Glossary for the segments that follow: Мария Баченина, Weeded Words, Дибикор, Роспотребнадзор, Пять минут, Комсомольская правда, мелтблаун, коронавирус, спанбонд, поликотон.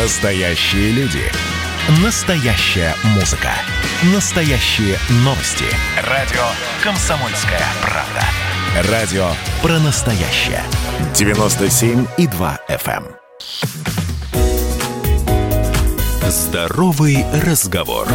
Настоящие люди. Настоящая музыка. Настоящие новости. Радио «Комсомольская правда». Радио про настоящее. 97,2 FM. Здоровый разговор.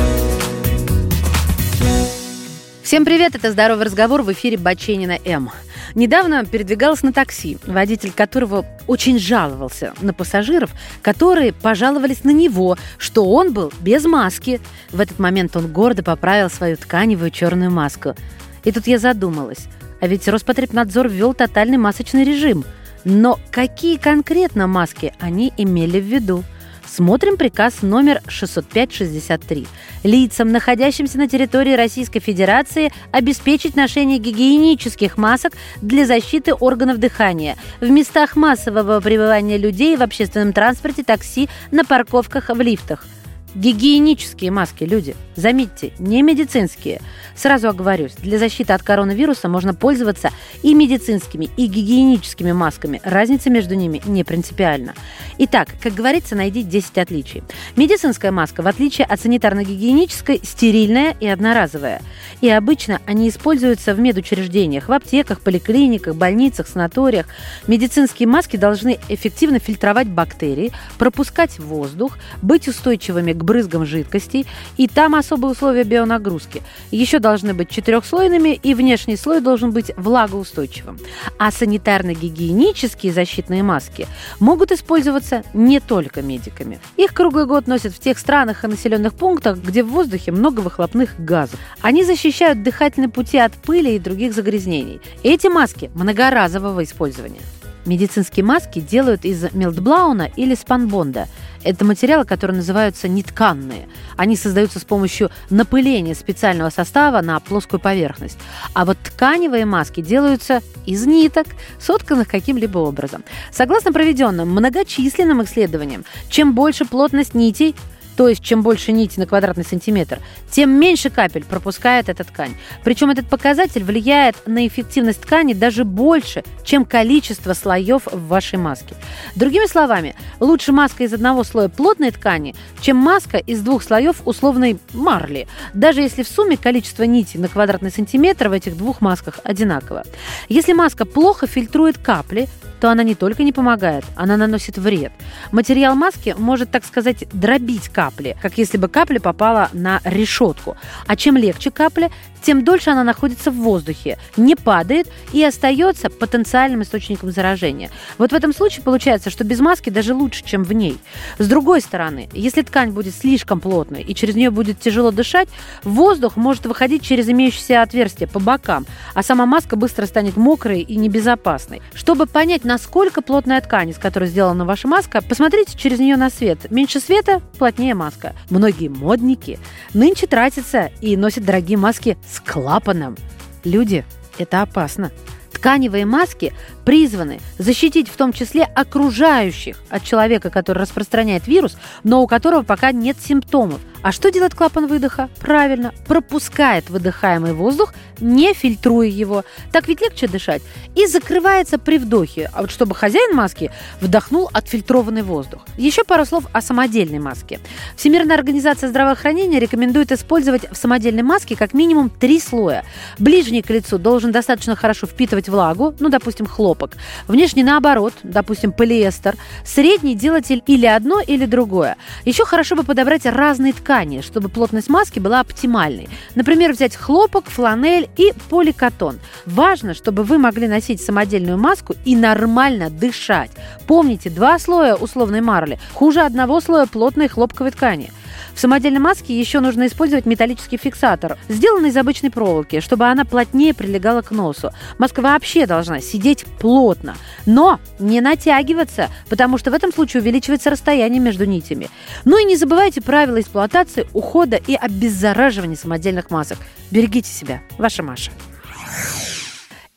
Всем привет, это «Здоровый разговор», в эфире Баченина М. Недавно передвигалась на такси, водитель которого очень жаловался на пассажиров, которые пожаловались на него, что он был без маски. В этот момент он гордо поправил свою тканевую черную маску. И тут я задумалась, а ведь Роспотребнадзор ввел тотальный масочный режим. Но какие конкретно маски они имели в виду? Смотрим приказ номер 605-63. Лицам, находящимся на территории Российской Федерации, обеспечить ношение гигиенических масок для защиты органов дыхания в местах массового пребывания людей, в общественном транспорте, такси, на парковках, в лифтах. Гигиенические маски, люди. Заметьте, не медицинские. Сразу оговорюсь, для защиты от коронавируса можно пользоваться и медицинскими, и гигиеническими масками. Разница между ними не принципиальна. Итак, как говорится, найди 10 отличий. Медицинская маска, в отличие от санитарно-гигиенической, стерильная и одноразовая. И обычно они используются в медучреждениях, в аптеках, поликлиниках, больницах, санаториях. Медицинские маски должны эффективно фильтровать бактерии, пропускать воздух, быть устойчивыми к брызгам жидкостей, и там особые условия бионагрузки. Еще должны быть четырехслойными, и внешний слой должен быть влагоустойчивым. А санитарно-гигиенические защитные маски могут использоваться не только медиками. Их круглый год носят в тех странах и населенных пунктах, где в воздухе много выхлопных газов. Они защищают дыхательные пути от пыли и других загрязнений. Эти маски многоразового использования. Медицинские маски делают из мелтблауна или спанбонда. Это материалы, которые называются нетканные. Они создаются с помощью напыления специального состава на плоскую поверхность. А вот тканевые маски делаются из ниток, сотканных каким-либо образом. Согласно проведенным многочисленным исследованиям, чем больше плотность нитей, то есть чем больше нити на квадратный сантиметр, тем меньше капель пропускает эта ткань. Причем этот показатель влияет на эффективность ткани даже больше, чем количество слоев в вашей маске. Другими словами, лучше маска из одного слоя плотной ткани, чем маска из двух слоев условной марли, даже если в сумме количество нитей на квадратный сантиметр в этих двух масках одинаково. Если маска плохо фильтрует капли, то она не только не помогает, она наносит вред. Материал маски может, так сказать, дробить капли, как если бы капля попала на решетку. А чем легче капля, тем дольше она находится в воздухе, не падает и остается потенциальным источником заражения. Вот в этом случае получается, что без маски даже лучше, чем в ней. С другой стороны, если ткань будет слишком плотной и через нее будет тяжело дышать, воздух может выходить через имеющиеся отверстия по бокам, а сама маска быстро станет мокрой и небезопасной. Чтобы понять, насколько плотная ткань, из которой сделана ваша маска, посмотрите через нее на свет. Меньше света – плотнее маска. Многие модники нынче тратятся и носят дорогие маски с клапаном. Люди, это опасно. Тканевые маски призваны защитить в том числе окружающих от человека, который распространяет вирус, но у которого пока нет симптомов. А что делает клапан выдоха? Правильно, пропускает выдыхаемый воздух, не фильтруя его. Так ведь легче дышать. И закрывается при вдохе, а вот чтобы хозяин маски вдохнул отфильтрованный воздух. Еще пару слов о самодельной маске. Всемирная организация здравоохранения рекомендует использовать в самодельной маске как минимум 3 слоя. Ближний к лицу должен достаточно хорошо впитывать влагу, допустим, хлопок. Внешний наоборот, допустим, полиэстер. Средний делать или одно, или другое. Еще хорошо бы подобрать разные ткани, чтобы плотность маски была оптимальной. Например, взять хлопок, фланель и поликотон. Важно, чтобы вы могли носить самодельную маску и нормально дышать. Помните, 2 слоя условной марли хуже 1 слоя плотной хлопковой ткани. В самодельной маске еще нужно использовать металлический фиксатор, сделанный из обычной проволоки, чтобы она плотнее прилегала к носу. Маска вообще должна сидеть плотно, но не натягиваться, потому что в этом случае увеличивается расстояние между нитями. Ну и не забывайте правила эксплуатации, ухода и обеззараживания самодельных масок. Берегите себя. Ваша Маша.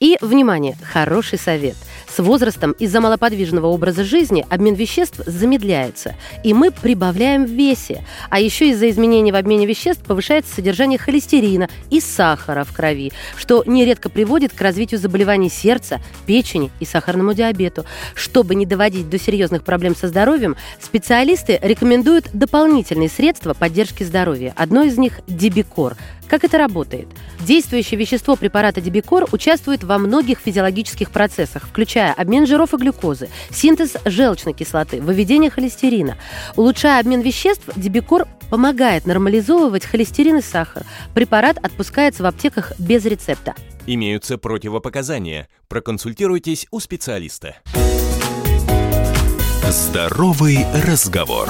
И, внимание, хороший совет. С возрастом из-за малоподвижного образа жизни обмен веществ замедляется, и мы прибавляем в весе. А еще из-за изменений в обмене веществ повышается содержание холестерина и сахара в крови, что нередко приводит к развитию заболеваний сердца, печени и сахарному диабету. Чтобы не доводить до серьезных проблем со здоровьем, специалисты рекомендуют дополнительные средства поддержки здоровья. Одно из них – Дибикор. Как это работает? Действующее вещество препарата Дибикор участвует во многих физиологических процессах, включая обмен жиров и глюкозы, синтез желчной кислоты, выведение холестерина. Улучшая обмен веществ, Дибикор помогает нормализовывать холестерин и сахар. Препарат отпускается в аптеках без рецепта. Имеются противопоказания. Проконсультируйтесь у специалиста. Здоровый разговор.